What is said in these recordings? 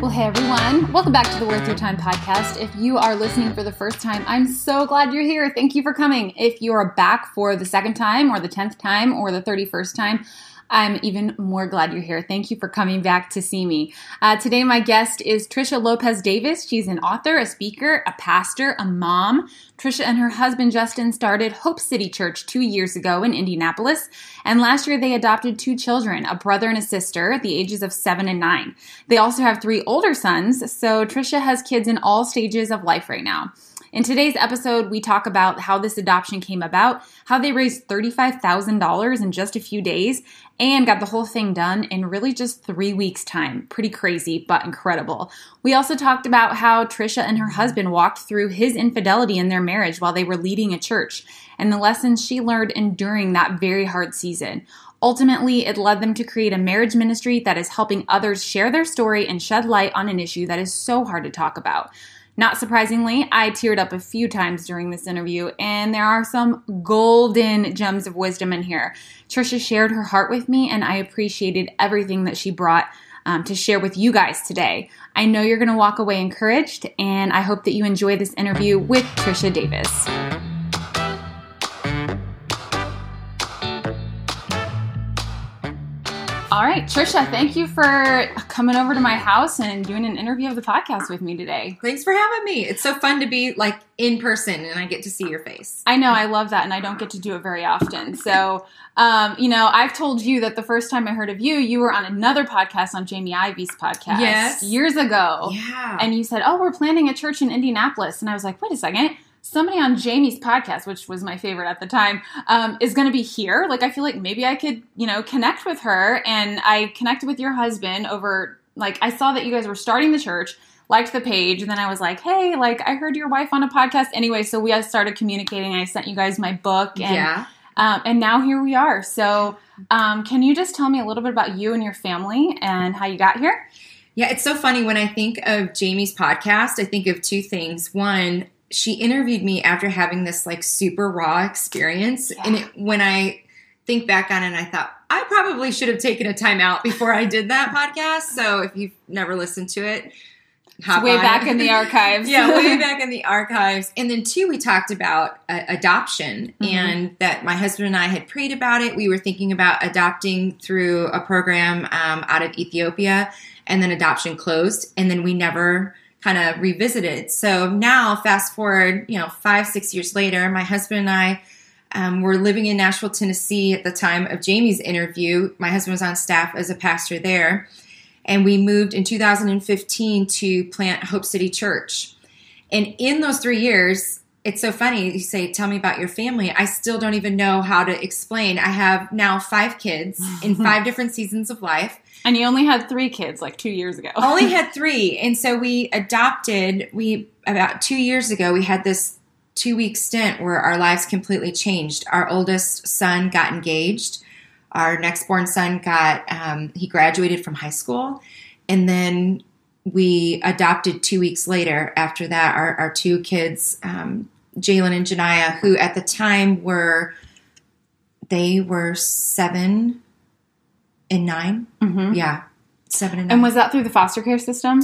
Well, hey everyone, welcome back to the Worth Your Time podcast. If you are listening for the first time, I'm so glad you're here. Thank you for coming. If you're back for the second time or the 10th time or the 31st time, I'm even more glad you're here. Thank you for coming back to see me. Today, my guest is Tricia Lopez Davis. She's an author, a speaker, a pastor, a mom. Tricia and her husband, Justin, started Hope City Church 2 years ago in Indianapolis, and last year they adopted 2 children, a brother and a sister, at the ages of 7 and 9. They also have 3 older sons, so Tricia has kids in all stages of life right now. In today's episode, we talk about how this adoption came about, how they raised $35,000 in just a few days, and got the whole thing done in really just 3 weeks' time. Pretty crazy, but incredible. We also talked about how Tricia and her husband walked through his infidelity in their marriage while they were leading a church, and the lessons she learned enduring that very hard season. Ultimately, it led them to create a marriage ministry that is helping others share their story and shed light on an issue that is so hard to talk about. Not surprisingly, I teared up a few times during this interview, and there are some golden gems of wisdom in here. Tricia shared her heart with me, and I appreciated everything that she brought to share with you guys today. I know you're going to walk away encouraged, and I hope that you enjoy this interview with Tricia Davis. All right, Tricia, thank you for coming over to my house and doing an interview of the podcast with me today. Thanks for having me. It's so fun to be like in person and I get to see your face. I know. I love that. And I don't get to do it very often. So, you know, I've told you that the first time I heard of you, you were on another podcast, on Jamie Ivey's podcast. Yes. Years ago. Yeah. And you said, oh, we're planning a church in Indianapolis. And I was like, wait a second. Somebody on Jamie's podcast, which was my favorite at the time, is going to be here. Like, I feel like maybe I could, you know, connect with her. And I connected with your husband over, like, I saw that you guys were starting the church, liked the page. And then I was like, hey, like, I heard your wife on a podcast. Anyway, so we started communicating. I sent you guys my book. And, yeah. And now here we are. So can you just tell me a little bit about you and your family and how you got here? Yeah, it's so funny. When I think of Jamie's podcast, I think of 2 things. One, she interviewed me after having this like super raw experience. Yeah. And when I think back on it, I thought I probably should have taken a time out before I did that podcast. So if you've never listened to it, hop on. Back in the archives. Yeah, way back in the archives. And then 2, we talked about adoption, mm-hmm. and that my husband and I had prayed about it. We were thinking about adopting through a program out of Ethiopia, and then adoption closed. And then we never kind of revisited. So now fast forward, you know, 5-6 years later, my husband and I were living in Nashville, Tennessee at the time of Jamie's interview. My husband was on staff as a pastor there. And we moved in 2015 to plant Hope City Church. And in those 3 years, it's so funny. You say, tell me about your family. I still don't even know how to explain. I have now 5 kids in 5 different seasons of life. And you only had 3 kids like 2 years ago. Only had 3. And so we adopted, about 2 years ago, we had this 2-week stint where our lives completely changed. Our oldest son got engaged. Our next born son he graduated from high school. And then we adopted 2 weeks later. After that, our 2 kids, Jalen and Janaya, who at the time they were 7 and 9? Mm-hmm. Yeah, 7 and 9. And was that through the foster care system?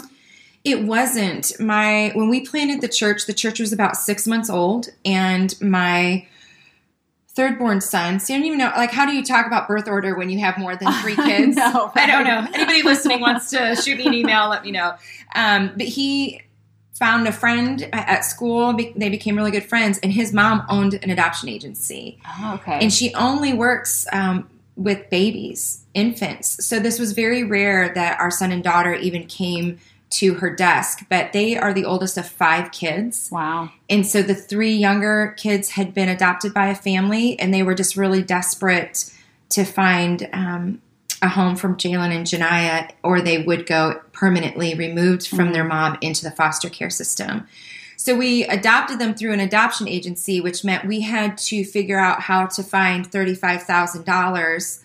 It wasn't. When we planted the church was about 6 months old, and my 3rd born son, so you don't even know, like, how do you talk about birth order when you have more than 3 kids? No, right? I don't know. Anybody listening wants to shoot me an email, let me know. But he found a friend at school. They became really good friends, and his mom owned an adoption agency. Oh, okay. And she only works with babies, infants. So this was very rare that our son and daughter even came to her desk, but they are the oldest of 5 kids. Wow. And so the 3 younger kids had been adopted by a family, and they were just really desperate to find a home from Jalen and Janaya, or they would go permanently removed from their mom into the foster care system. So we adopted them through an adoption agency, which meant we had to figure out how to find $35,000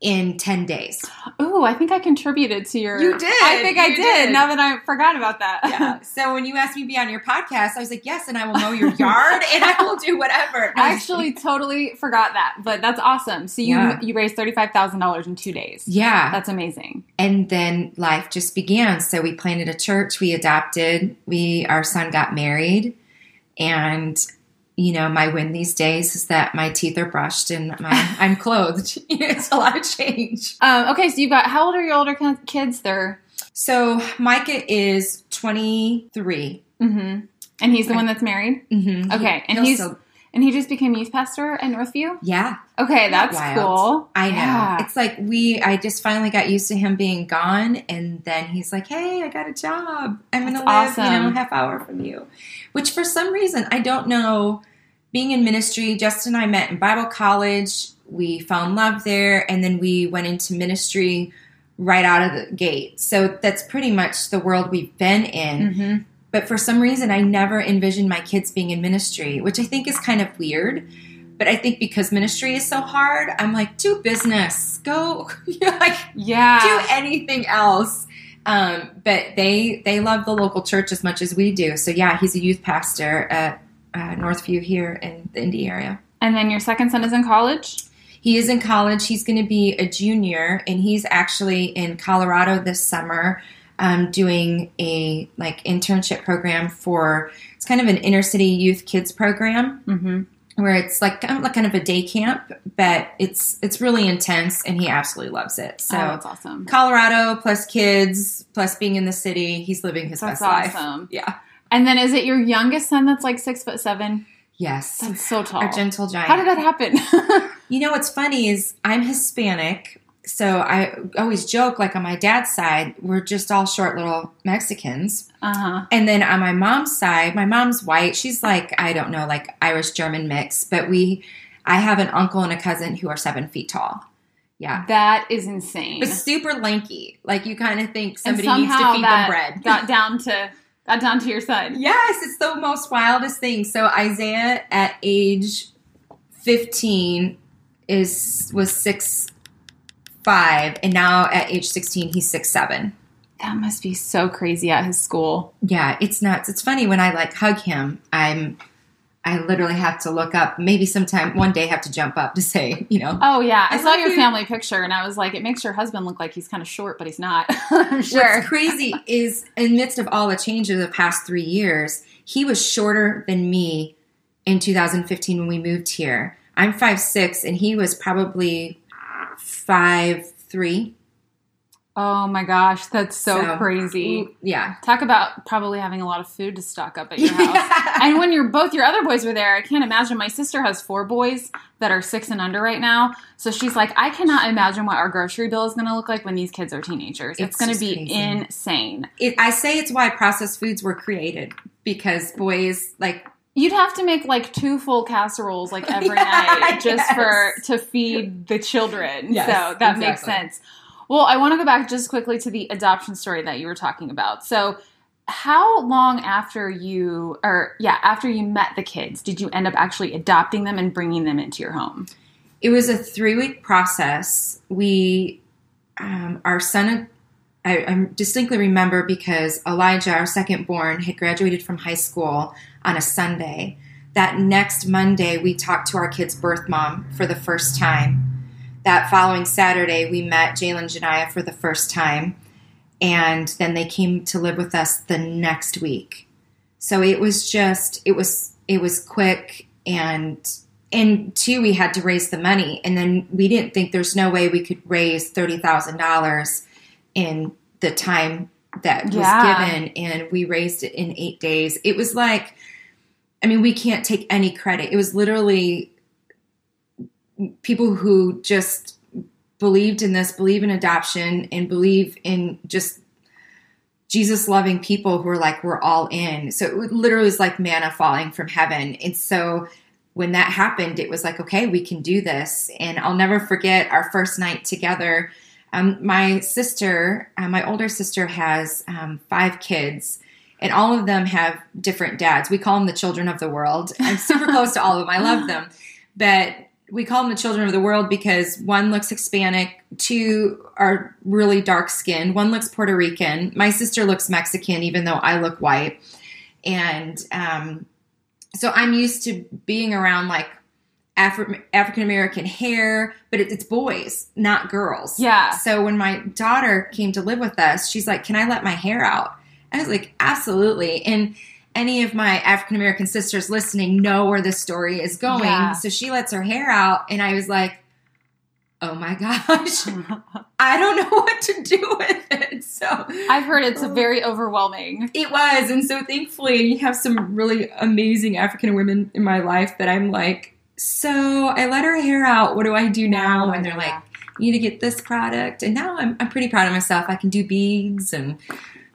in 10 days. Oh, I think I contributed to your... You did. I think I did, now that I forgot about that. Yeah. So when you asked me to be on your podcast, I was like, yes, and I will mow your yard and I will do whatever. I actually totally forgot that, but that's awesome. So you raised $35,000 in 2 days. Yeah. That's amazing. And then life just began. So we planted a church, we adopted, our son got married, and... You know, my win these days is that my teeth are brushed and I'm clothed. It's a lot of change. Okay, so you've got, how old are your older kids? So Micah is 23. Mm-hmm. And he's the one that's married? Mm-hmm. Okay, and he just became youth pastor at Northview? Yeah. Okay, that's wild. Cool. I know. Yeah. It's like I just finally got used to him being gone, and then he's like, hey, I got a job. I'm going to live, half hour from you. Which for some reason, I don't know, being in ministry, Justin and I met in Bible college. We fell in love there, and then we went into ministry right out of the gate. So that's pretty much the world we've been in. Mm-hmm. But for some reason, I never envisioned my kids being in ministry, which I think is kind of weird. But I think because ministry is so hard, I'm like, do business. Go, do anything else. But they love the local church as much as we do. So, yeah, he's a youth pastor at Northview here in the Indy area. And then your second son is in college? He is in college. He's going to be a junior, and he's actually in Colorado this summer. Doing a internship program for, it's kind of an inner city youth kids program, mm-hmm. where it's kind of a day camp, but it's really intense, and he absolutely loves it. So that's awesome. Colorado plus kids plus being in the city, he's living his best life. That's awesome. Yeah. And then is it your youngest son that's 6'7"? Yes. That's so tall. Our gentle giant. How did that happen? You know what's funny is I'm Hispanic. So I always joke, on my dad's side, we're just all short little Mexicans. Uh-huh. And then on my mom's side, my mom's white. She's Irish-German mix. But I have an uncle and a cousin who are 7 feet tall. Yeah. That is insane. But super lanky. You kind of think somebody needs to feed them bread. Got down to your son. Yes. It's the most wildest thing. So Isaiah at age 15 was 6'5", and now at age 16, he's 6'7". That must be so crazy at his school. Yeah, it's nuts. It's funny when I hug him, I literally have to look up. Maybe sometime one day have to jump up to say, Oh yeah, I saw your family picture, and I was like, it makes your husband look like he's kind of short, but he's not. I'm sure. What's crazy is in the midst of all the changes of the past 3 years, he was shorter than me in 2015 when we moved here. I'm 5'6", and he was probably 5'3". Oh my gosh, that's so crazy. Yeah. Talk about probably having a lot of food to stock up at your house. Yeah. And when both your other boys were there, I can't imagine. My sister has 4 boys that are 6 and under right now. So she's like, I cannot imagine what our grocery bill is going to look like when these kids are teenagers. It's going to be crazy. Insane. I say it's why processed foods were created, because boys you'd have to make 2 full casseroles every night to feed the children. Yes, so that makes sense. Well, I want to go back just quickly to the adoption story that you were talking about. So how long after you met the kids did you end up actually adopting them and bringing them into your home? It was a 3-week process. We, our son, I distinctly remember because Elijah, our second born, had graduated from high school on a Sunday. That next Monday, we talked to our kid's birth mom for the first time. That following Saturday, we met Jalen Janaya for the first time. And then they came to live with us the next week. So it was it was quick. And two, we had to raise the money. And then we didn't think there's no way we could raise $30,000 in the time that was given, and we raised it in 8 days. It was we can't take any credit. It was literally people who just believed in this, believe in adoption, and believe in just Jesus loving people who are we're all in. So it literally was manna falling from heaven. And so when that happened, it was okay, we can do this. And I'll never forget our first night together. My sister, my older sister has 5 kids, and all of them have different dads. We call them the children of the world. I'm super close to all of them. I love them. But we call them the children of the world because one looks Hispanic, 2 are really dark-skinned, 1 looks Puerto Rican. My sister looks Mexican, even though I look white. And so I'm used to being around, like, African-American hair, but it's boys, not girls. Yeah. So when my daughter came to live with us, she's like, can I let my hair out? I was like, absolutely. And any of my African-American sisters listening know where this story is going. Yeah. So she lets her hair out, and I was like, oh my gosh, I don't know what to do with it. So I've heard it's very overwhelming. It was. And so thankfully, you have some really amazing African women in my life that I'm like, so I let her hair out. What do I do now? And they're like, you need to get this product. And now I'm pretty proud of myself. I can do beads and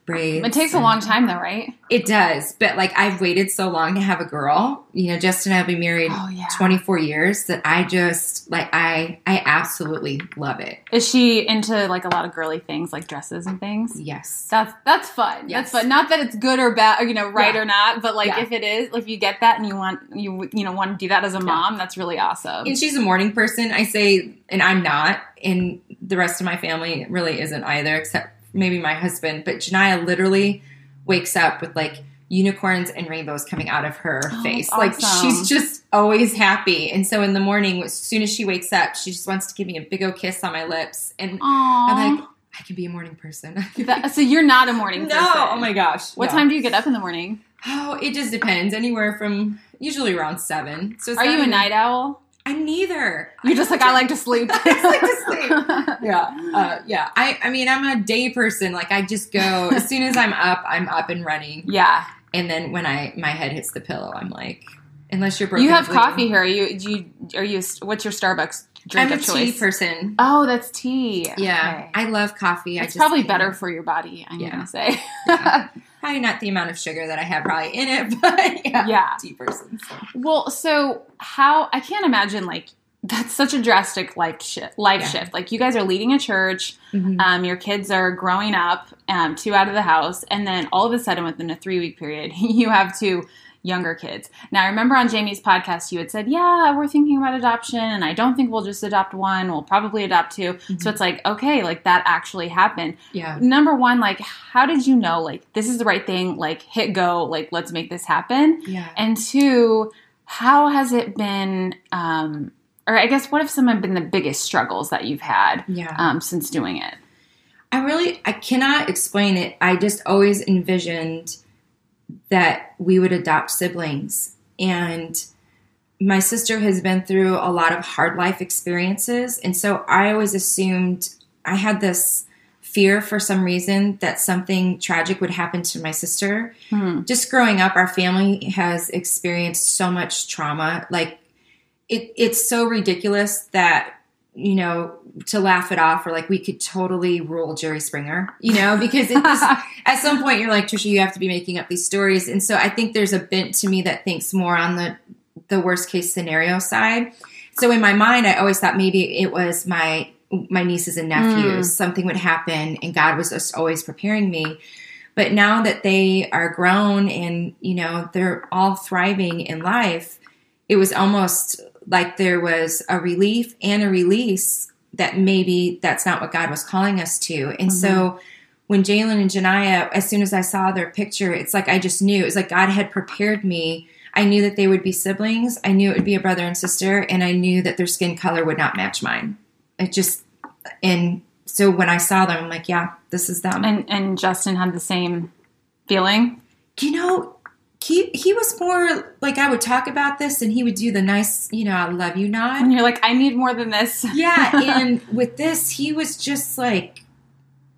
braids. It takes a long time though, right? It does. But like I've waited so long to have a girl. You know, Justin and I have been married 24 years that I just like I absolutely love it. Is she into like a lot of girly things like dresses and things? Yes. That's fun. Yes. That's fun. Not that it's good or bad, or, you know, right or not, but like if it is, like you get that and you want you want to do that as a mom, that's really awesome. And she's a morning person. I say and I'm not, and the rest of my family really isn't either except maybe my husband, but Janaya literally wakes up with like unicorns and rainbows coming out of her face. Awesome. Like she's just always happy. And so in the morning, as soon as she wakes up, she just wants to give me a big old kiss on my lips. And I'm like, I can be a morning person. So you're not a morning person. No. Oh my gosh. What time do you get up in the morning? Oh, it just depends. Anywhere from usually around 7. So are you a night owl? I'm neither. You're just like, I like to sleep. I just like to sleep. Yeah. Yeah. I mean, I'm a day person. Like, I just go, as soon as I'm up and running. Yeah. And then when my head hits the pillow, I'm like, unless you're broken. You have coffee here. Are you, what's your Starbucks drink of choice? I'm a tea person. Oh, that's tea. Yeah. Okay. I love coffee. It's probably better for your body, I'm going to say. Yeah. Probably not the amount of sugar that I have probably in it, but tea person. So. Well, so how – I can't imagine, like, that's such a drastic life shift. Like, you guys are leading a church. Mm-hmm. Your kids are growing up, 2 out of the house, and then all of a sudden within a 3-week period, you have 2 younger kids. Now, I remember on Jamie's podcast, you had said, we're thinking about adoption, and I don't think we'll just adopt 1. We'll probably adopt 2. Mm-hmm. So it's like, okay, like that actually happened. Yeah. Number one, like, how did you know, like, this is the right thing? Like, hit go, like, let's make this happen. Yeah. And 2, how has it been, or I guess what have some have been the biggest struggles that you've had since doing it? I cannot explain it. I just always envisioned that we would adopt siblings. And my sister has been through a lot of hard life experiences. And so I always assumed I had this fear for some reason that something tragic would happen to my sister. Mm-hmm. Just growing up, our family has experienced so much trauma. Like it's so ridiculous that, you know, to laugh it off, or like we could totally rule Jerry Springer, you know, because it just, at some point you're like, Tricia, you have to be making up these stories. And so I think there's a bent to me that thinks more on the worst case scenario side. So in my mind, I always thought maybe it was my nieces and nephews, something would happen and God was just always preparing me. But now that they are grown and, you know, they're all thriving in life, it was almost like there was a relief and a release that maybe that's not what God was calling us to. And so when Jalen and Janaya, as soon as I saw their picture, it's like I just knew. It was like God had prepared me. I knew that they would be siblings. I knew it would be a brother and sister, and I knew that their skin color would not match mine. It just – and so when I saw them, I'm like, yeah, this is them. And Justin had the same feeling? You know – He was more like I would talk about this and he would do the nice, you know, I love you nod. And you're like, I need more than this. Yeah. And with this, he was just like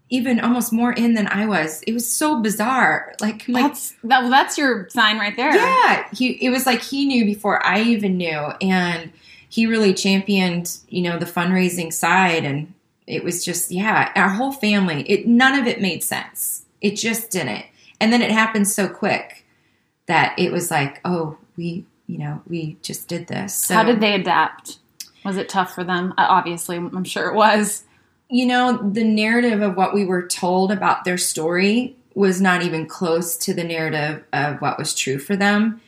even almost more in than I was. It was so bizarre. Like that's your sign right there. Yeah. It was like he knew before I even knew. And he really championed, you know, the fundraising side. And it was just, our whole family, none of it made sense. It just didn't. And then it happened so quick that it was like, oh, we just did this. So. How did they adapt? Was it tough for them? Obviously, I'm sure it was. you know, the narrative of what we were told about their story was not even close to the narrative of what was true for them.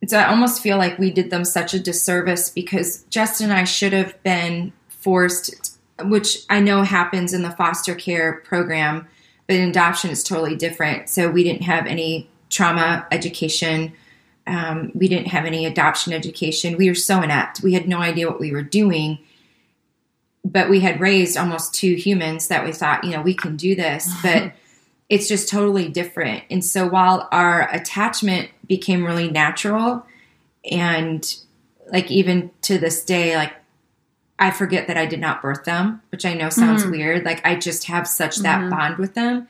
And so I almost feel like we did them such a disservice, because Justin and I should have been forced, which I know happens in the foster care program, but in adoption it's totally different. So we didn't have any trauma education. We didn't have any adoption education. We were so inept. We had no idea what we were doing. But we had raised almost two humans that we thought, you know, we can do this. But it's just totally different. And so while our attachment became really natural, and like even to this day, like I forget that I did not birth them, which I know sounds weird. Like I just have such that bond with them,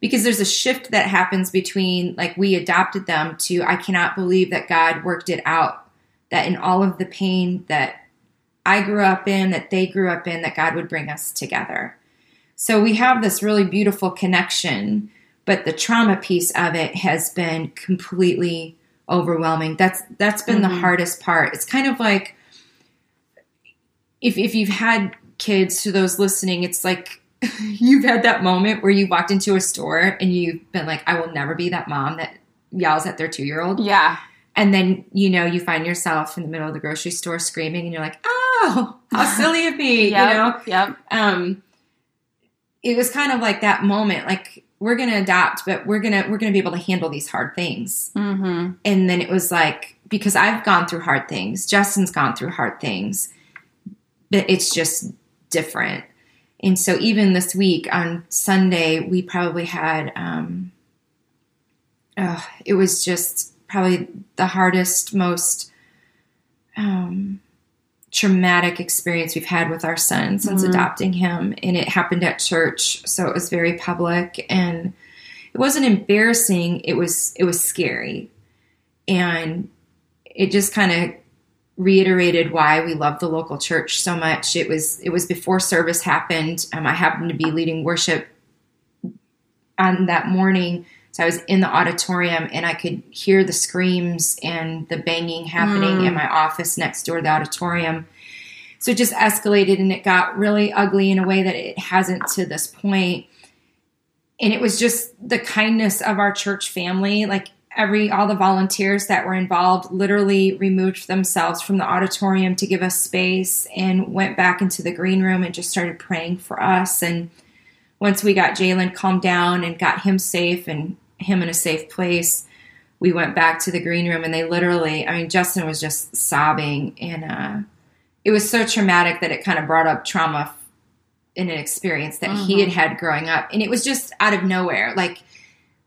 because there's a shift that happens between like we adopted them to I cannot believe that God worked it out, that in all of the pain that I grew up in, that they grew up in, that God would bring us together. So we have this really beautiful connection, but the trauma piece of it has been completely overwhelming. That's been the hardest part. It's kind of like if you've had kids, to those listening, it's like you've had that moment where you walked into a store and you've been like, I will never be that mom that yells at their 2-year-old. Yeah. And then, you know, you find yourself in the middle of the grocery store screaming and you're like, oh, how silly of me, you know? Yep. It was kind of like that moment, like we're going to adopt, but we're going to be able to handle these hard things. Mm-hmm. And then it was like, because I've gone through hard things, Justin's gone through hard things, but it's just different. And so even this week on Sunday, we probably had, it was just probably the hardest, most, traumatic experience we've had with our son since adopting him. And it happened at church, so it was very public, and it wasn't embarrassing. It was scary, and it just kind of reiterated why we love the local church so much. It was before service happened. I happened to be leading worship on that morning, so I was in the auditorium, and I could hear the screams and the banging happening in my office next door to the auditorium. So it just escalated, and it got really ugly in a way that it hasn't to this point. And it was just the kindness of our church family. Like all the volunteers that were involved literally removed themselves from the auditorium to give us space, and went back into the green room and just started praying for us. And once we got Jalen calmed down and got him safe and him in a safe place, we went back to the green room, and they literally, I mean, Justin was just sobbing, and it was so traumatic that it kind of brought up trauma in an experience that he had growing up. And it was just out of nowhere. Like,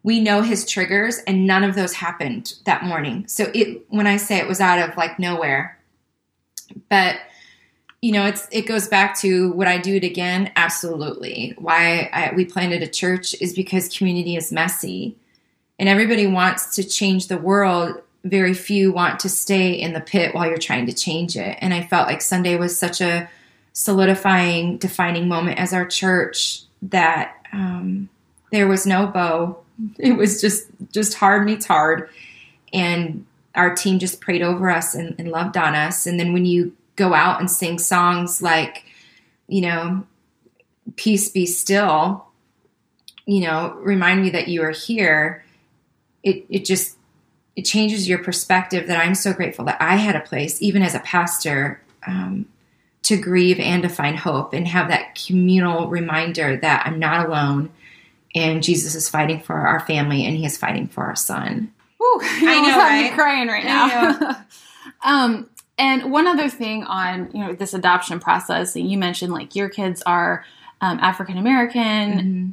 we know his triggers, and none of those happened that morning. So when I say it was out of like nowhere, but you know, it goes back to, would I do it again? Absolutely. Why we planted a church is because community is messy, and everybody wants to change the world. Very few want to stay in the pit while you're trying to change it. And I felt like Sunday was such a solidifying, defining moment as our church that there was no bow. It was just hard meets hard. And our team just prayed over us and loved on us. And then when you go out and sing songs like, you know, peace be still, you know, remind me that you are here. It changes your perspective, that I'm so grateful that I had a place, even as a pastor, to grieve and to find hope, and have that communal reminder that I'm not alone. And Jesus is fighting for our family, and he is fighting for our son. Ooh, I know, right? I'm crying right now. And one other thing on, you know, this adoption process that you mentioned, like your kids are African American.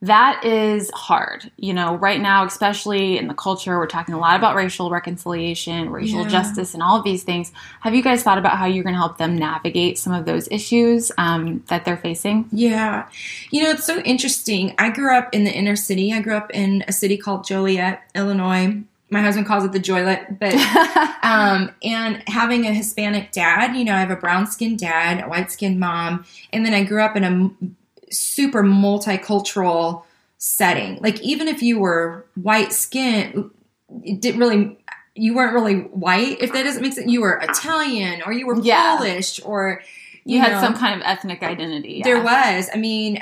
That is hard, you know, right now, especially in the culture. We're talking a lot about racial reconciliation, racial justice, and all of these things. Have you guys thought about how you're going to help them navigate some of those issues that they're facing? Yeah. You know, it's so interesting. I grew up in the inner city. I grew up in a city called Joliet, Illinois. My husband calls it the Joliet, but, and having a Hispanic dad, you know, I have a brown skinned dad, a white skinned mom. And then I grew up in a super multicultural setting. Like, even if you were white skinned, you weren't really white. If that doesn't make sense, you were Italian, or you were Polish, or You had some kind of ethnic identity. Yeah. There was. I mean,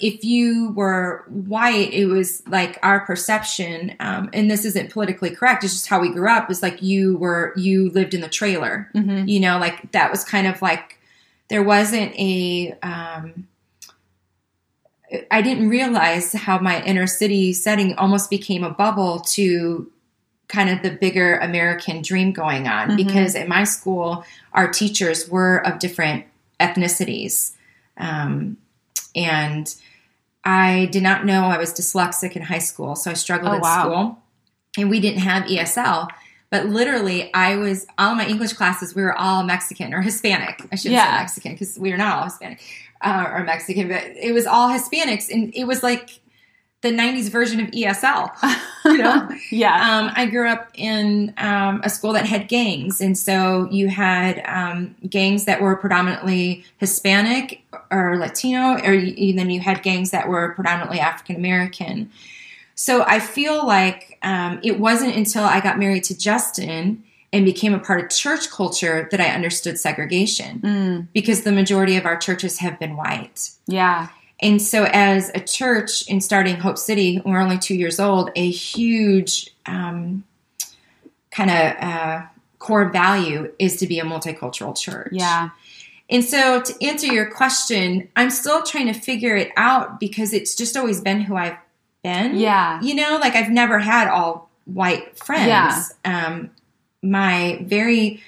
if you were white, it was like our perception, and this isn't politically correct, it's just how we grew up, is like you lived in the trailer. Mm-hmm. You know, like that was kind of like, there wasn't a, I didn't realize how my inner city setting almost became a bubble to kind of the bigger American dream going on, mm-hmm. because at my school, our teachers were of different ethnicities. And I did not know I was dyslexic in high school, so I struggled school. And we didn't have ESL. But literally, all my English classes, we were all Mexican or Hispanic. I shouldn't say Mexican because we are not all Hispanic or Mexican, but it was all Hispanics. And it was like the 90s version of ESL, you know? I grew up in a school that had gangs. And so you had gangs that were predominantly Hispanic or Latino, or then you had gangs that were predominantly African-American. So I feel like it wasn't until I got married to Justin and became a part of church culture that I understood segregation, because the majority of our churches have been white. Yeah. And so as a church, in starting Hope City, when we were only 2 years old, a huge kind of core value is to be a multicultural church. Yeah. And so to answer your question, I'm still trying to figure it out because it's just always been who I've been. Yeah. You know, like I've never had all white friends. Yeah. My very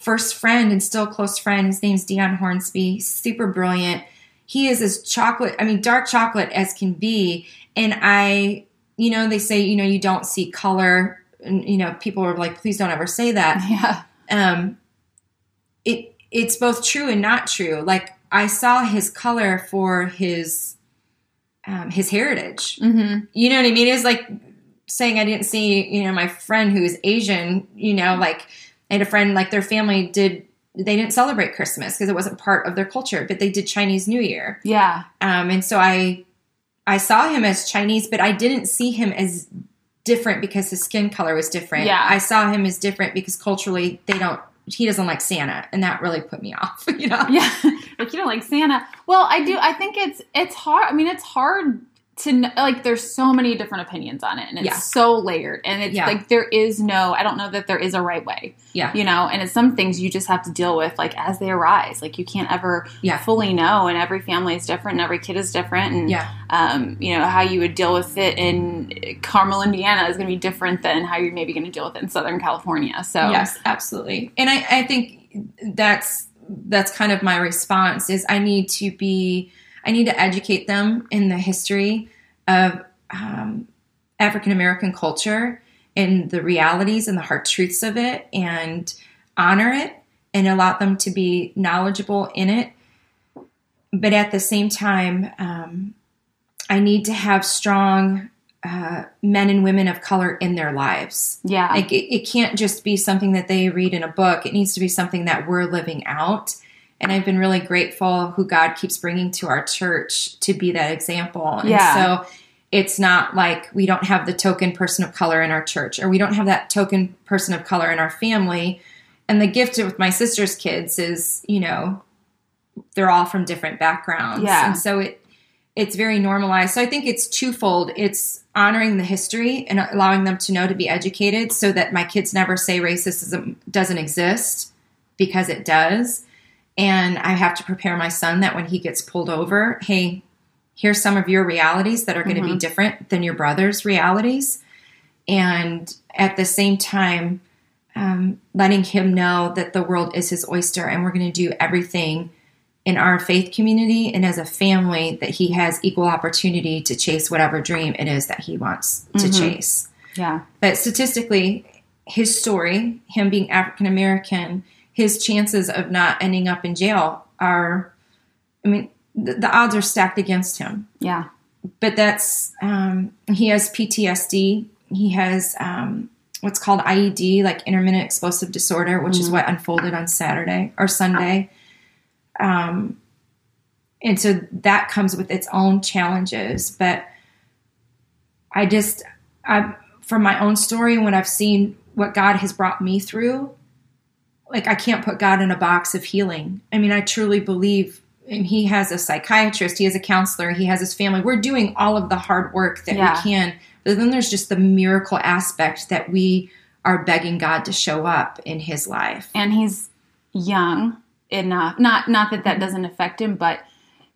first friend and still close friend, his name's Dion Hornsby, super brilliant. He is as dark chocolate as can be. And they say, you don't see color. And, people are like, please don't ever say that. Yeah. It's both true and not true. Like I saw his color for his heritage. Mm-hmm. You know what I mean? It's like saying I didn't see, my friend who's Asian, like I had a friend, like their family they didn't celebrate Christmas because it wasn't part of their culture, but they did Chinese New Year. Yeah. And so I saw him as Chinese, but I didn't see him as different because his skin color was different. Yeah. I saw him as different because culturally he doesn't like Santa, and that really put me off, Yeah. Like you don't like Santa. Well, I do. I think it's hard. I mean, it's hard to like, there's so many different opinions on it, and it's so layered, and it's like there is no, I don't know that there is a right way, and it's some things you just have to deal with like as they arise, like you can't ever fully know, and every family is different and every kid is different, and how you would deal with it in Carmel, Indiana is going to be different than how you're maybe going to deal with it in Southern California. So yes, absolutely. And I think that's kind of my response is I need to educate them in the history of African-American culture and the realities and the hard truths of it, and honor it and allow them to be knowledgeable in it. But at the same time, I need to have strong men and women of color in their lives. Yeah. Like it can't just be something that they read in a book. It needs to be something that we're living out. And I've been really grateful who God keeps bringing to our church to be that example. And so it's not like we don't have the token person of color in our church, or we don't have that token person of color in our family. And the gift with my sister's kids is, they're all from different backgrounds. Yeah. And so it's very normalized. So I think it's twofold. It's honoring the history and allowing them to know, to be educated, so that my kids never say racism doesn't exist, because it does. And I have to prepare my son that when he gets pulled over, hey, here's some of your realities that are going to be different than your brother's realities. And at the same time, letting him know that the world is his oyster, and we're going to do everything in our faith community and as a family that he has equal opportunity to chase whatever dream it is that he wants to chase. Yeah. But statistically, his story, him being African-American, his chances of not ending up in jail are, the odds are stacked against him. Yeah. But that's, he has PTSD. He has what's called IED, like Intermittent Explosive Disorder, which is what unfolded on Saturday or Sunday. And so that comes with its own challenges. But from my own story, when I've seen what God has brought me through, like, I can't put God in a box of healing. I mean, I truly believe, and he has a psychiatrist, he has a counselor, he has his family. We're doing all of the hard work that we can. But then there's just the miracle aspect that we are begging God to show up in his life. And he's young enough. Not that that doesn't affect him, but,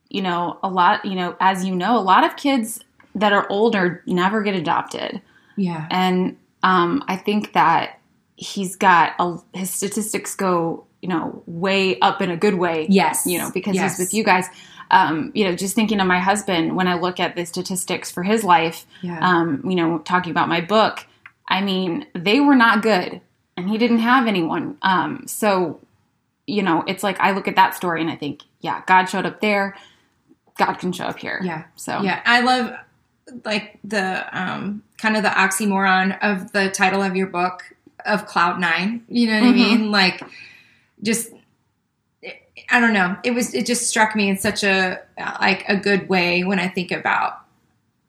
you know, a lot of kids that are older never get adopted. Yeah. And I think that he's got his statistics go, you know, way up in a good way. Yes. You know, because he's with you guys. You know, just thinking of my husband, when I look at the statistics for his life, you know, talking about my book, I mean, they were not good and he didn't have anyone. So, you know, it's like, I look at that story and I think, yeah, God showed up there. God can show up here. Yeah. So, yeah, I love like the, kind of the oxymoron of the title of your book of Cloud Nine, you know what I mean? Like just, I don't know. It just struck me in such a good way when I think about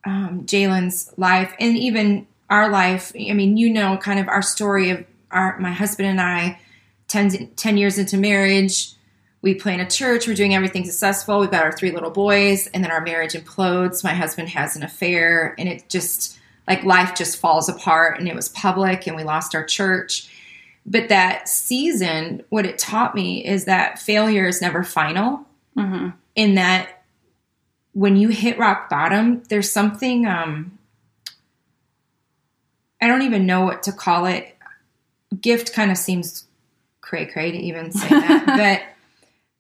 Jalen's life and even our life. I mean, you know, kind of our story of my husband and I, 10 years into marriage, we plan a church, we're doing everything successful. We've got our 3 little boys, and then our marriage implodes. My husband has an affair, and it just like life just falls apart, and it was public, and we lost our church. But that season, what it taught me is that failure is never final. Mm-hmm. In that when you hit rock bottom, there's something, I don't even know what to call it. Gift kind of seems cray-cray to even say that. But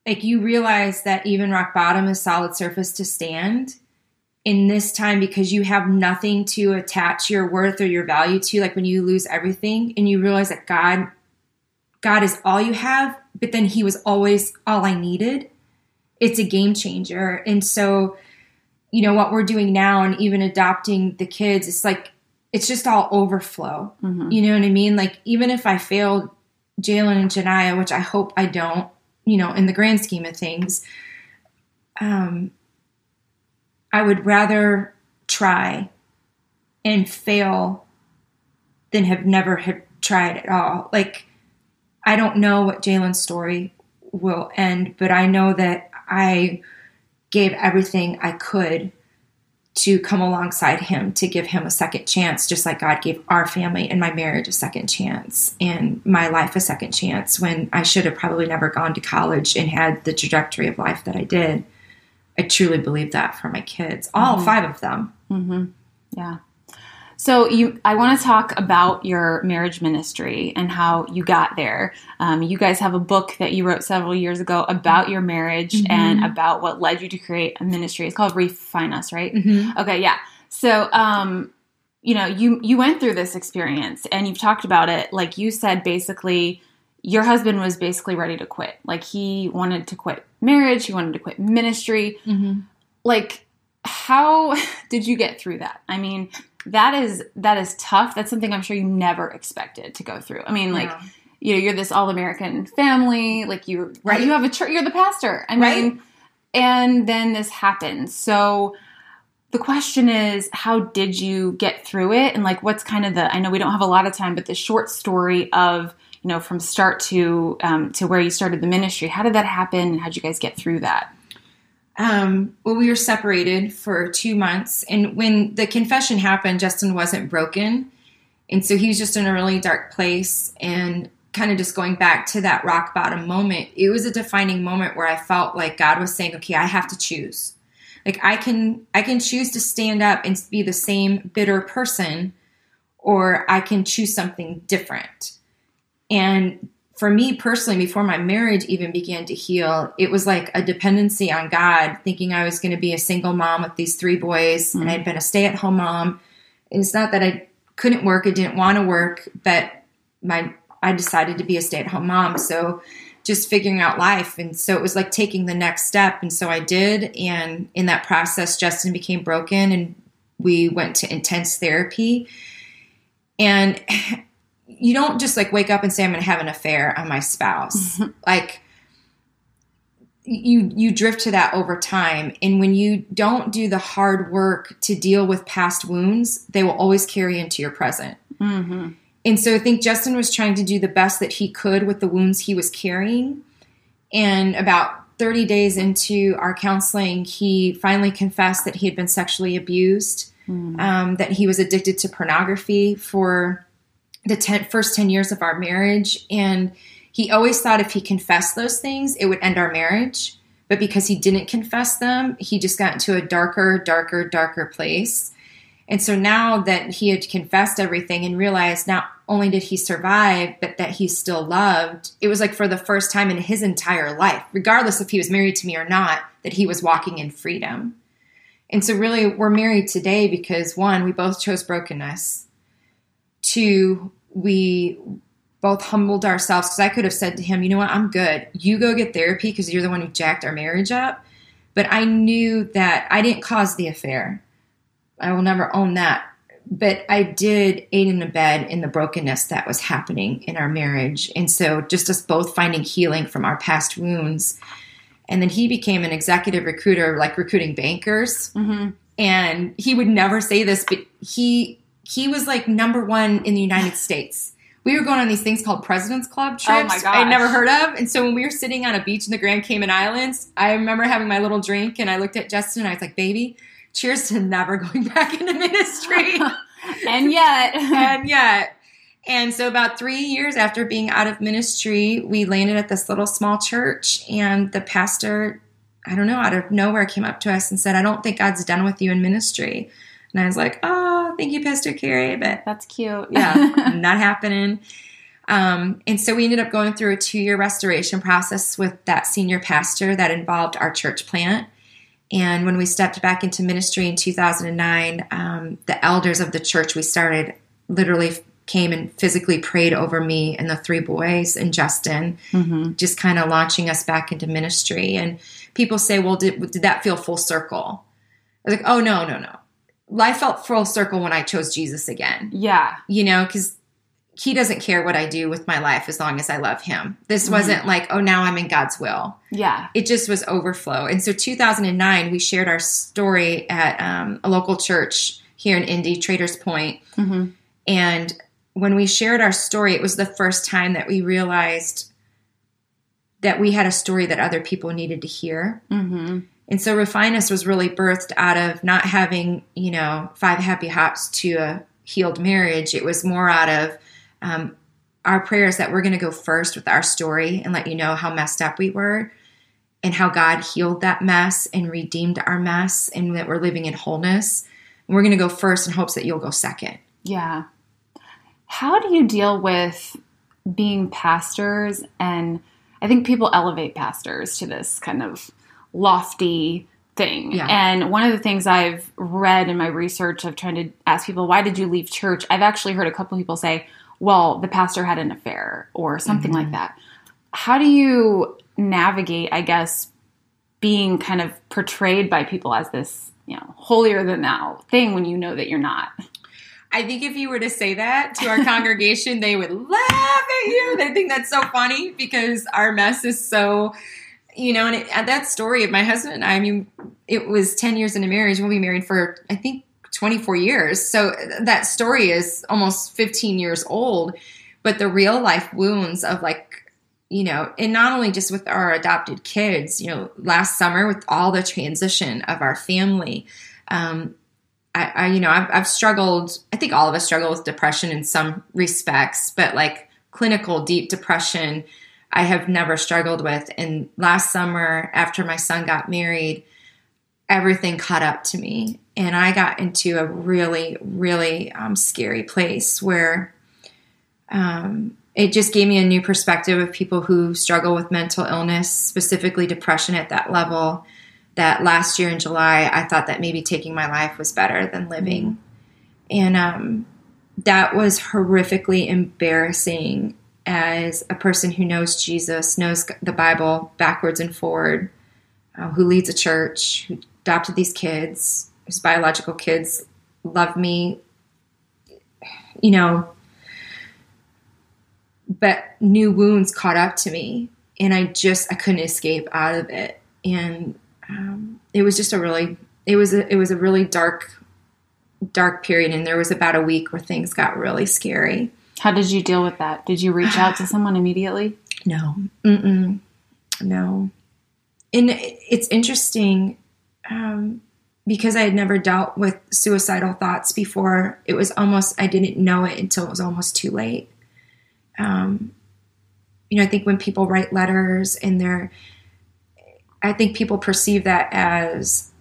like you realize that even rock bottom is solid surface to stand in this time, because you have nothing to attach your worth or your value to, like when you lose everything and you realize that God is all you have, but then he was always all I needed. It's a game changer. And so, you know, what we're doing now and even adopting the kids, it's like, it's just all overflow. Mm-hmm. You know what I mean? Like, even if I failed Jalen and Janaya, which I hope I don't, you know, in the grand scheme of things, I would rather try and fail than have never have tried at all. Like, I don't know what Jalen's story will end, but I know that I gave everything I could to come alongside him, to give him a second chance, just like God gave our family and my marriage a second chance and my life a second chance, when I should have probably never gone to college and had the trajectory of life that I did. I truly believe that for my kids, all 5 of them. Mm-hmm. Yeah. So I want to talk about your marriage ministry and how you got there. You guys have a book that you wrote several years ago about your marriage and about what led you to create a ministry. It's called Refine Us, right? Mm-hmm. Okay. Yeah. So, you know, you went through this experience and you've talked about it. Like you said, basically, your husband was basically ready to quit. Like, he wanted to quit marriage. He wanted to quit ministry. Mm-hmm. Like, how did you get through that? I mean, that is tough. That's something I'm sure you never expected to go through. I mean, like, you know, you're this all-American family. Like, you have a church. You're the pastor. I mean, and then this happens. So the question is, how did you get through it? And, like, what's kind of I know we don't have a lot of time, but the short story of, you know, from start to where you started the ministry. How did that happen? And how'd you guys get through that? Well, we were separated for 2 months. And when the confession happened, Justin wasn't broken. And so he was just in a really dark place, and kind of just going back to that rock bottom moment. It was a defining moment where I felt like God was saying, okay, I have to choose. Like, I can choose to stand up and be the same bitter person, or I can choose something different. And for me personally, before my marriage even began to heal, it was like a dependency on God, thinking I was going to be a single mom with these 3 boys, and I'd been a stay-at-home mom. And it's not that I couldn't work, I didn't want to work, but I decided to be a stay-at-home mom, so just figuring out life. And so it was like taking the next step, and so I did. And in that process, Justin became broken, and we went to intense therapy. And you don't just like wake up and say, I'm going to have an affair on my spouse. Mm-hmm. Like, you drift to that over time. And when you don't do the hard work to deal with past wounds, they will always carry into your present. Mm-hmm. And so I think Justin was trying to do the best that he could with the wounds he was carrying. And about 30 days into our counseling, he finally confessed that he had been sexually abused, that he was addicted to pornography for the first 10 years of our marriage. And he always thought if he confessed those things, it would end our marriage. But because he didn't confess them, he just got into a darker, darker, darker place. And so now that he had confessed everything and realized not only did he survive, but that he still loved, it was like for the first time in his entire life, regardless if he was married to me or not, that he was walking in freedom. And so really we're married today because, one, we both chose brokenness. Two, we both humbled ourselves, because I could have said to him, you know what, I'm good. You go get therapy because you're the one who jacked our marriage up. But I knew that I didn't cause the affair. I will never own that. But I did aid and abet in the brokenness that was happening in our marriage. And so just us both finding healing from our past wounds. And then he became an executive recruiter, like recruiting bankers. Mm-hmm. And he would never say this, but he was like number one in the United States. We were going on these things called President's Club trips. Oh my gosh. I'd never heard of. And so when we were sitting on a beach in the Grand Cayman Islands, I remember having my little drink and I looked at Justin and I was like, baby, cheers to never going back into ministry. And yet. And so about 3 years after being out of ministry, we landed at this little small church, and the pastor, I don't know, out of nowhere came up to us and said, I don't think God's done with you in ministry. And I was like, oh, thank you, Pastor Carrie. But that's cute. Yeah, not happening. And so we ended up going through a 2-year restoration process with that senior pastor that involved our church plant. And when we stepped back into ministry in 2009, the elders of the church we started literally came and physically prayed over me and the 3 boys and Justin, just kind of launching us back into ministry. And people say, well, did that feel full circle? I was like, oh, no. Life felt full circle when I chose Jesus again. Yeah. You know, because he doesn't care what I do with my life as long as I love him. This wasn't like, oh, now I'm in God's will. Yeah. It just was overflow. And so 2009, we shared our story at a local church here in Indy, Traders Point. And when we shared our story, it was the first time that we realized that we had a story that other people needed to hear. And so Refine Us was really birthed out of not having, 5 happy hops to a healed marriage. It was more out of our prayers that we're going to go first with our story and let you know how messed up we were and how God healed that mess and redeemed our mess and that we're living in wholeness. And we're going to go first in hopes that you'll go second. Yeah. How do you deal with being pastors? And I think people elevate pastors to this kind of lofty thing. Yeah. And one of the things I've read in my research of trying to ask people, why did you leave church? I've actually heard a couple people say, well, the pastor had an affair or something like that. How do you navigate, I guess, being kind of portrayed by people as this, holier than thou thing when you know that you're not? I think if you were to say that to our congregation, they would laugh at you. They think that's so funny because our mess is so... and at that story of my husband and I, it was 10 years into marriage. We'll be married for, I think, 24 years. So that story is almost 15 years old. But the real life wounds of and not only just with our adopted kids, last summer with all the transition of our family, I've struggled. I think all of us struggle with depression in some respects, but clinical deep depression I have never struggled with. And last summer, after my son got married, everything caught up to me. And I got into a really, really scary place where it just gave me a new perspective of people who struggle with mental illness, specifically depression at that level, that last year in July, I thought that maybe taking my life was better than living. And that was horrifically embarrassing as a person who knows Jesus, knows the Bible backwards and forward, who leads a church, who adopted these kids, whose biological kids love me, but new wounds caught up to me, and I couldn't escape out of it. And it was a really dark, dark period, and there was about a week where things got really scary. How did you deal with that? Did you reach out to someone immediately? No. Mm-mm. No. And it's interesting because I had never dealt with suicidal thoughts before. It was almost, I didn't know it until it was almost too late. I think when people write letters and I think people perceive that as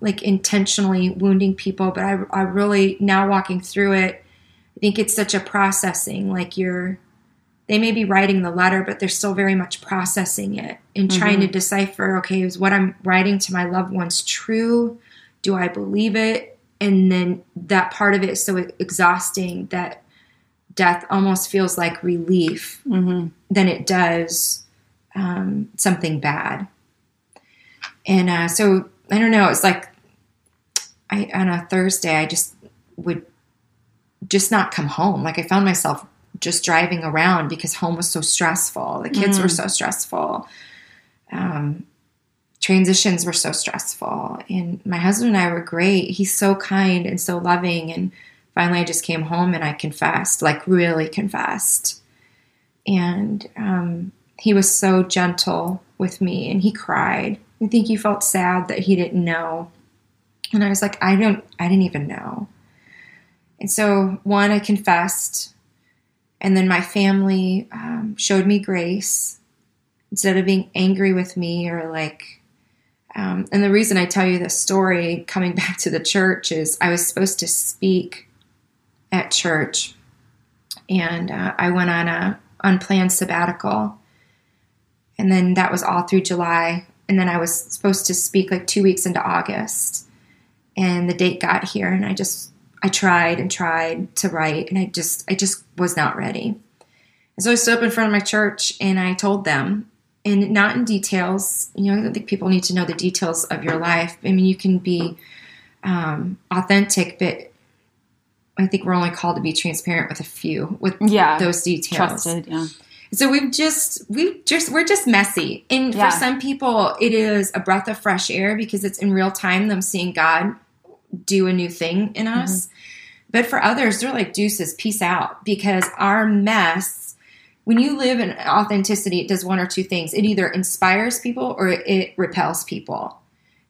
intentionally wounding people. But I really, now walking through it, I think it's such a processing, they may be writing the letter, but they're still very much processing it and trying to decipher, okay, is what I'm writing to my loved ones true? Do I believe it? And then that part of it is so exhausting that death almost feels like relief than it does something bad. And so, I don't know, it's like on a Thursday, I just would just not come home. I found myself just driving around because home was so stressful. The kids were so stressful. Transitions were so stressful. And my husband and I were great. He's so kind and so loving. And finally I just came home and I confessed, really confessed. And he was so gentle with me and he cried. I think he felt sad that he didn't know. And I was like, I didn't even know. And so one, I confessed. And then my family showed me grace instead of being angry with me or and the reason I tell you this story coming back to the church is I was supposed to speak at church and I went on a unplanned sabbatical. And then that was all through July. And then I was supposed to speak 2 weeks into August and the date got here and I tried and tried to write and I just was not ready. And so I stood up in front of my church and I told them, and not in details, I don't think people need to know the details of your life. I mean, you can be authentic, but I think we're only called to be transparent with those details. Trusted, yeah. So we're just messy. And for some people, it is a breath of fresh air because it's in real time, them seeing God do a new thing in us. But for others, they're like, deuces, peace out. Because our mess, when you live in authenticity, it does one or two things. It either inspires people or it repels people.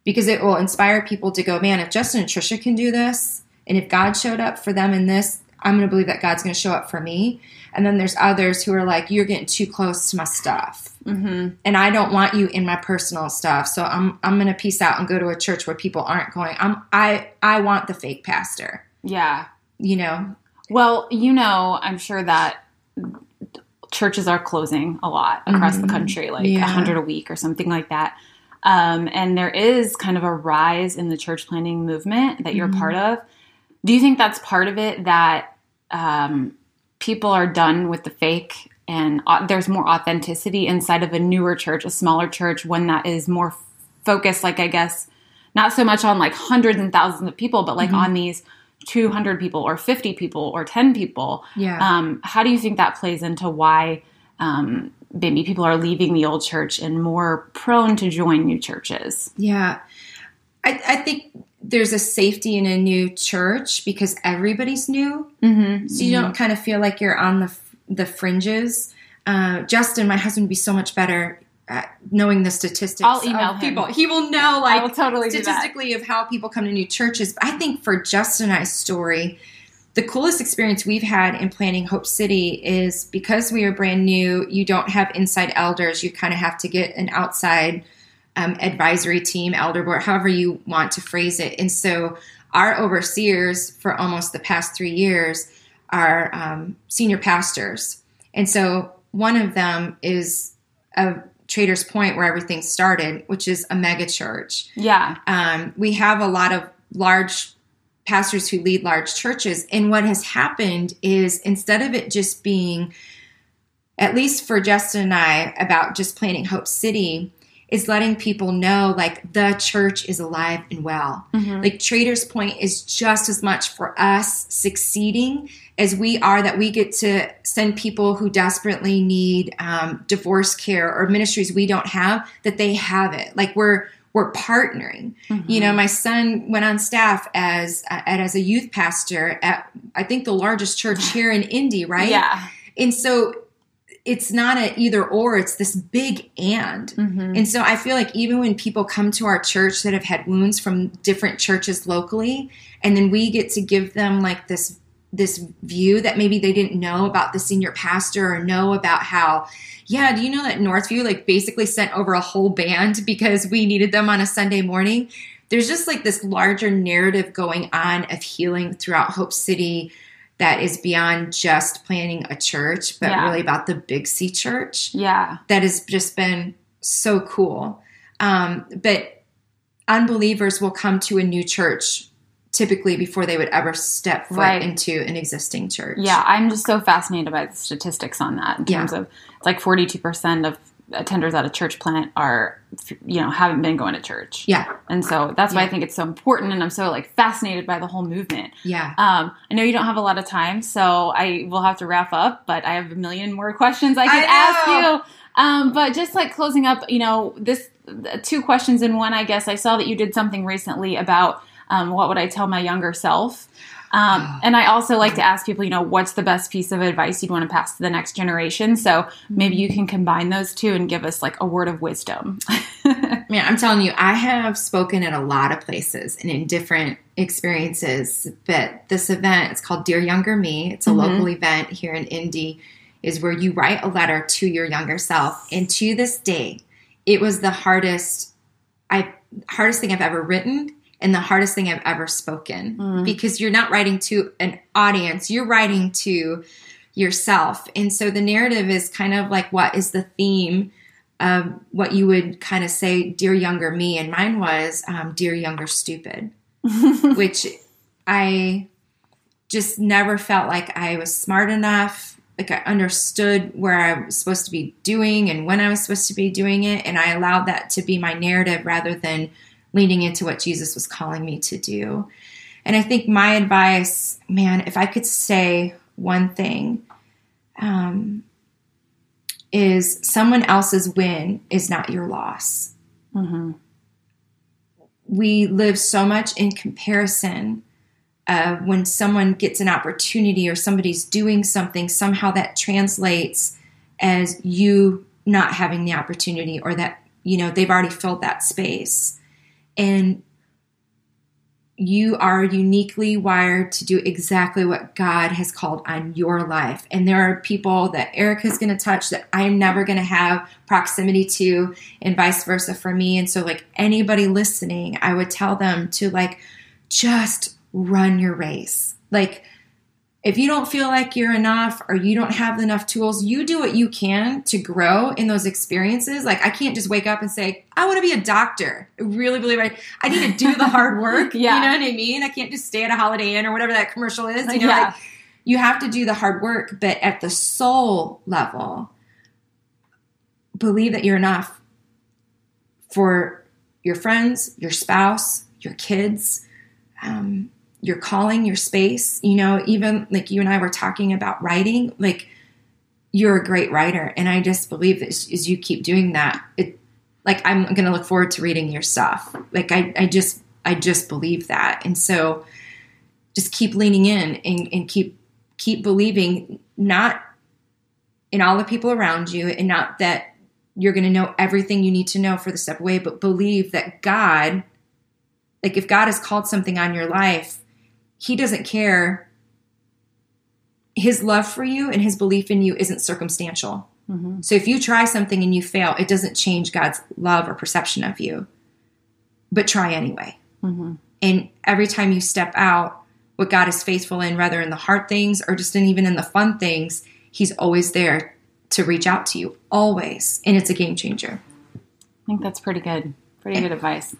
Because it will inspire people to go, man, if Justin and Tricia can do this, and if God showed up for them in this, I'm going to believe that God's going to show up for me. And then there's others who are like, you're getting too close to my stuff. And I don't want you in my personal stuff. So I'm going to peace out and go to a church where people aren't going. I want the fake pastor. Yeah. Well, I'm sure that churches are closing a lot across the country, 100 a week or something like that. And there is kind of a rise in the church planting movement that you're part of. Do you think that's part of it, that people are done with the fake and there's more authenticity inside of a newer church, a smaller church, one that is more focused, I guess, not so much on hundreds and thousands of people, but on these 200 people or 50 people or 10 people? Yeah. How do you think that plays into why maybe people are leaving the old church and more prone to join new churches? Yeah. I think there's a safety in a new church because everybody's new. So you don't kind of feel like you're on the fringes. Justin, my husband, would be so much better at knowing the statistics. I'll email people. He will know statistically of how people come to new churches. But I think for Justin and I's story, the coolest experience we've had in planning Hope City is because we are brand new, you don't have inside elders. You kind of have to get an outside advisory team, elder board, however you want to phrase it. And so our overseers for almost the past 3 years are senior pastors. And so one of them is a Traders Point where everything started, which is a mega church. Yeah. We have a lot of large pastors who lead large churches. And what has happened is instead of it just being, at least for Justin and I, about just planning Hope City, is letting people know, the church is alive and well. Traders Point is just as much for us succeeding as we are that we get to send people who desperately need divorce care or ministries we don't have, that they have it. Like, we're we're partnering. Mm-hmm. You know, my son went on staff as a youth pastor at, I think, the largest church here in Indy, right? Yeah. And so it's not an either or, it's this big and. Mm-hmm. And so I feel like even when people come to our church that have had wounds from different churches locally, and then we get to give them like this view that maybe they didn't know about the senior pastor or know about how, yeah, do you know that Northview like basically sent over a whole band because we needed them on a Sunday morning? There's just like this larger narrative going on of healing throughout Hope City that is beyond just planning a church, but yeah, really about the Big C Church. Yeah. That has just been so cool. But unbelievers will come to a new church typically before they would ever step foot right into an existing church. Yeah, I'm just so fascinated by the statistics on that in terms of it's like 42% of attenders at a church plant are, you know, haven't been going to church. Yeah. And so that's why I think it's so important, and I'm so like fascinated by the whole movement. Yeah. I know you don't have a lot of time, so I will have to wrap up, but I have a million more questions I could ask you. But just like closing up, you know, this 2 questions in one, I guess. I saw that you did something recently about what would I tell my younger self? And I also like to ask people, you know, what's the best piece of advice you'd want to pass to the next generation? So maybe you can combine those two and give us like a word of wisdom. Man, I'm telling you, I have spoken at a lot of places and in different experiences, but this event, it's called Dear Younger Me. It's a local event here in Indy, is where you write a letter to your younger self. And to this day, it was the hardest thing I've ever written, and the hardest thing I've ever spoken, because you're not writing to an audience, you're writing to yourself. And so the narrative is kind of like, what is the theme of what you would kind of say, Dear Younger Me? And mine was, Dear Younger Stupid, which I just never felt like I was smart enough. Like I understood where I was supposed to be doing and when I was supposed to be doing it. And I allowed that to be my narrative rather than leaning into what Jesus was calling me to do. And I think my advice, man, if I could say one thing, is someone else's win is not your loss. Mm-hmm. We live so much in comparison of when someone gets an opportunity or somebody's doing something, somehow that translates as you not having the opportunity, or that, you know, they've already filled that space. And you are uniquely wired to do exactly what God has called on your life. And there are people that Erica's going to touch that I'm never going to have proximity to, and vice versa for me. And so like anybody listening, I would tell them to like, just run your race. Like if you don't feel like you're enough or you don't have enough tools, you do what you can to grow in those experiences. Like I can't just wake up and say, I want to be a doctor. I really believe I need to do the hard work. Yeah. You know what I mean? I can't just stay at a Holiday Inn or whatever that commercial is. You know, like, you have to do the hard work, but at the soul level, believe that you're enough for your friends, your spouse, your kids, your calling, your space. You know, even like you and I were talking about writing, like you're a great writer. And I just believe that as you keep doing that, it, like, I'm going to look forward to reading your stuff. Like I just believe that. And so just keep leaning in and keep believing, not in all the people around you and not that you're going to know everything you need to know for the step away, but believe that God, like if God has called something on your life, He doesn't care. His love for you and His belief in you isn't circumstantial. Mm-hmm. So if you try something and you fail, it doesn't change God's love or perception of you. But try anyway. Mm-hmm. And every time you step out, what God is faithful in, whether in the hard things or just in, even in the fun things, He's always there to reach out to you, always. And it's a game changer. I think that's pretty good. Pretty good advice.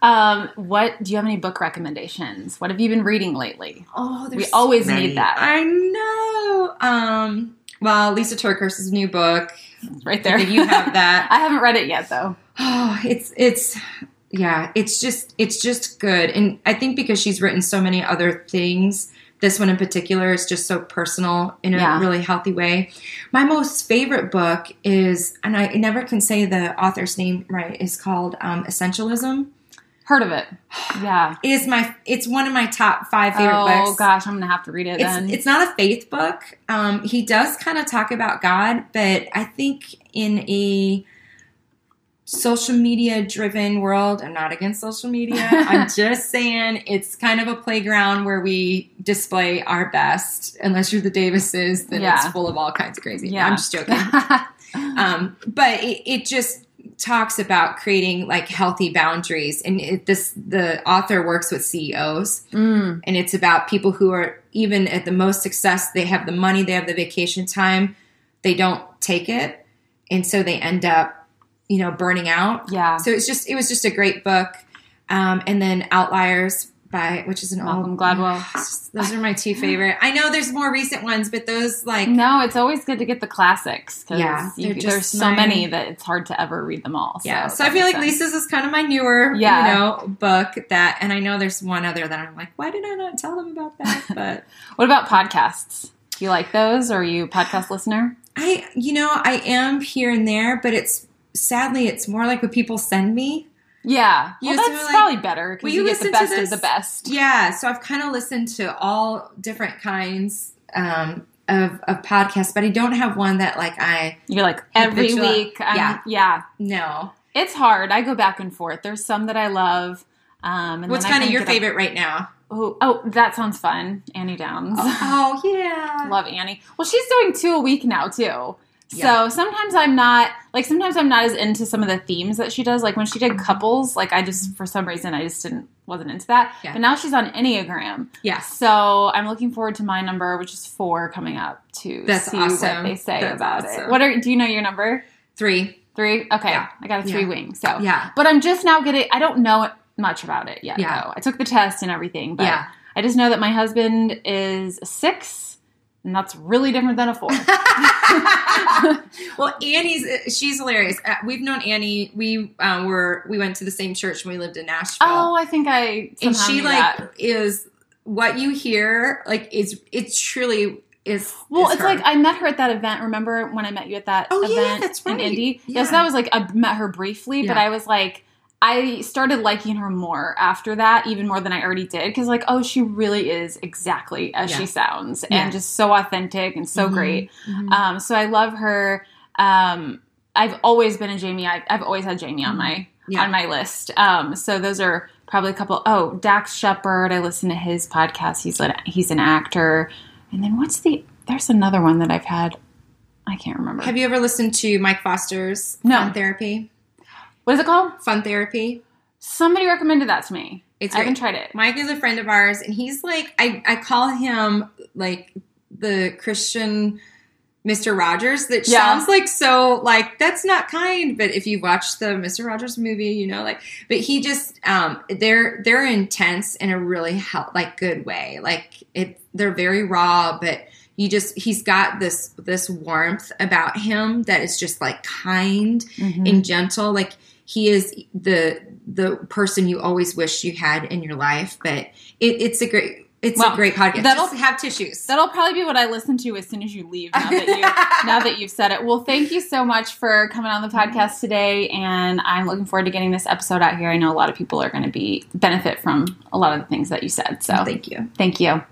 What do you have any book recommendations? What have you been reading lately? Oh, there's need that. I know. Well, Lisa Turkhurst's new book, right there. You have that. I haven't read it yet, though. Oh, it's just good, and I think because she's written so many other things This one in particular is just so personal in a really healthy way. My most favorite book is, and I never can say the author's name right, is called Essentialism. Heard of it. Yeah. It's one of my top 5 favorite books. Oh, gosh. I'm going to have to read it then. It's not a faith book. He does kind of talk about God, but I think in a social media-driven world, I'm not against social media. I'm just saying it's kind of a playground where we display our best. Unless you're the Davises, then it's full of all kinds of crazy. Yeah. I'm just joking. But it just talks about creating like healthy boundaries, and the author works with CEOs and it's about people who are even at the most success, they have the money, they have the vacation time, they don't take it. And so they end up, burning out. Yeah. So it was just a great book. And then Outliers which is an Malcolm Gladwell. Those are my 2 favorite. I know there's more recent ones, but those like... No, it's always good to get the classics. Cause there's so many that it's hard to ever read them all. So yeah. So I feel like Lisa's is kind of my newer, book that, and I know there's one other that I'm like, why did I not tell them about that? But what about podcasts? Do you like those? Or are you a podcast listener? I am here and there, but sadly, it's more like what people send me. Yeah. Well, that's probably better because you get the best of the best. Yeah. So I've kind of listened to all different kinds of podcasts, but I don't have one that you're like every week. Yeah. No. It's hard. I go back and forth. There's some that I love. What's kind of your favorite right now? Oh, that sounds fun. Annie Downs. Oh yeah. Love Annie. Well, she's doing 2 a week now too. So sometimes I'm not as into some of the themes that she does. Like when she did couples, I wasn't into that. Yeah. But now she's on Enneagram. Yeah. So I'm looking forward to my number, which is 4 coming up to see what they say about it. Do you know your number? 3. 3? Okay. Yeah. I got a 3 wing. So yeah. But I'm just now I don't know much about it yet. Yeah. No. I took the test and everything, but I just know that my husband is 6. And that's really different than a 4. Well, she's hilarious. We've known Annie. We went to the same church when we lived in Nashville. Oh, I think and she knew that. Is what you hear. It's truly is. Well, it's her. I met her at that event. Remember when I met you at that event that's right. in Indy? Yeah. So that was I met her briefly, but I was I started liking her more after that, even more than I already did, because she really is exactly as she sounds and just so authentic and so great. Mm-hmm. So I love her. I've always been a Jamie. I've always had Jamie on my on my list. So those are probably a couple. Oh, Dax Shepard. I listen to his podcast. He's an actor. And then there's another one that I've had. I can't remember. Have you ever listened to Mike Foster's Fun Therapy? What is it called? Fun Therapy. Somebody recommended that to me. I haven't tried it. Mike is a friend of ours, and he's I call him the Christian Mr. Rogers. That sounds that's not kind. But if you watch the Mr. Rogers movie, but he just they're intense in a really good way. They're very raw, but he's got this warmth about him that is just kind and gentle. He is the person you always wish you had in your life. But it's a great podcast. Just have tissues. That'll probably be what I listen to as soon as you leave. Now that you've said it. Well, thank you so much for coming on the podcast today, and I'm looking forward to getting this episode out here. I know a lot of people are going to benefit from a lot of the things that you said. So thank you. Thank you.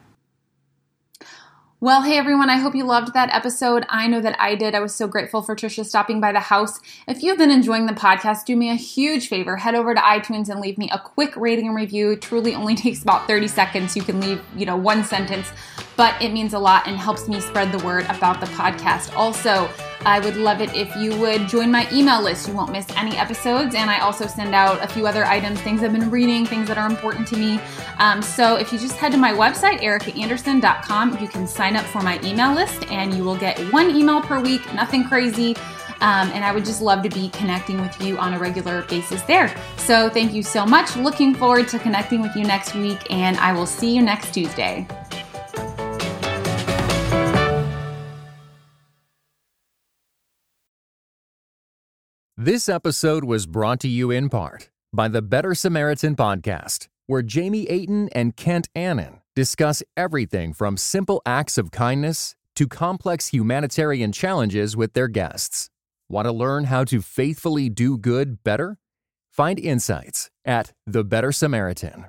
Well, hey everyone, I hope you loved that episode. I know that I did. I was so grateful for Tricia stopping by the house. If you've been enjoying the podcast, do me a huge favor. Head over to iTunes and leave me a quick rating and review. It truly only takes about 30 seconds. You can leave, 1 sentence, but it means a lot and helps me spread the word about the podcast. Also, I would love it if you would join my email list. You won't miss any episodes. And I also send out a few other items, things I've been reading, things that are important to me. So if you just head to my website, ericaanderson.com, you can sign up for my email list and you will get 1 email per week, nothing crazy. And I would just love to be connecting with you on a regular basis there. So thank you so much. Looking forward to connecting with you next week. And I will see you next Tuesday. This episode was brought to you in part by the Better Samaritan podcast, where Jamie Aiton and Kent Annan discuss everything from simple acts of kindness to complex humanitarian challenges with their guests. Want to learn how to faithfully do good better? Find insights at The Better Samaritan.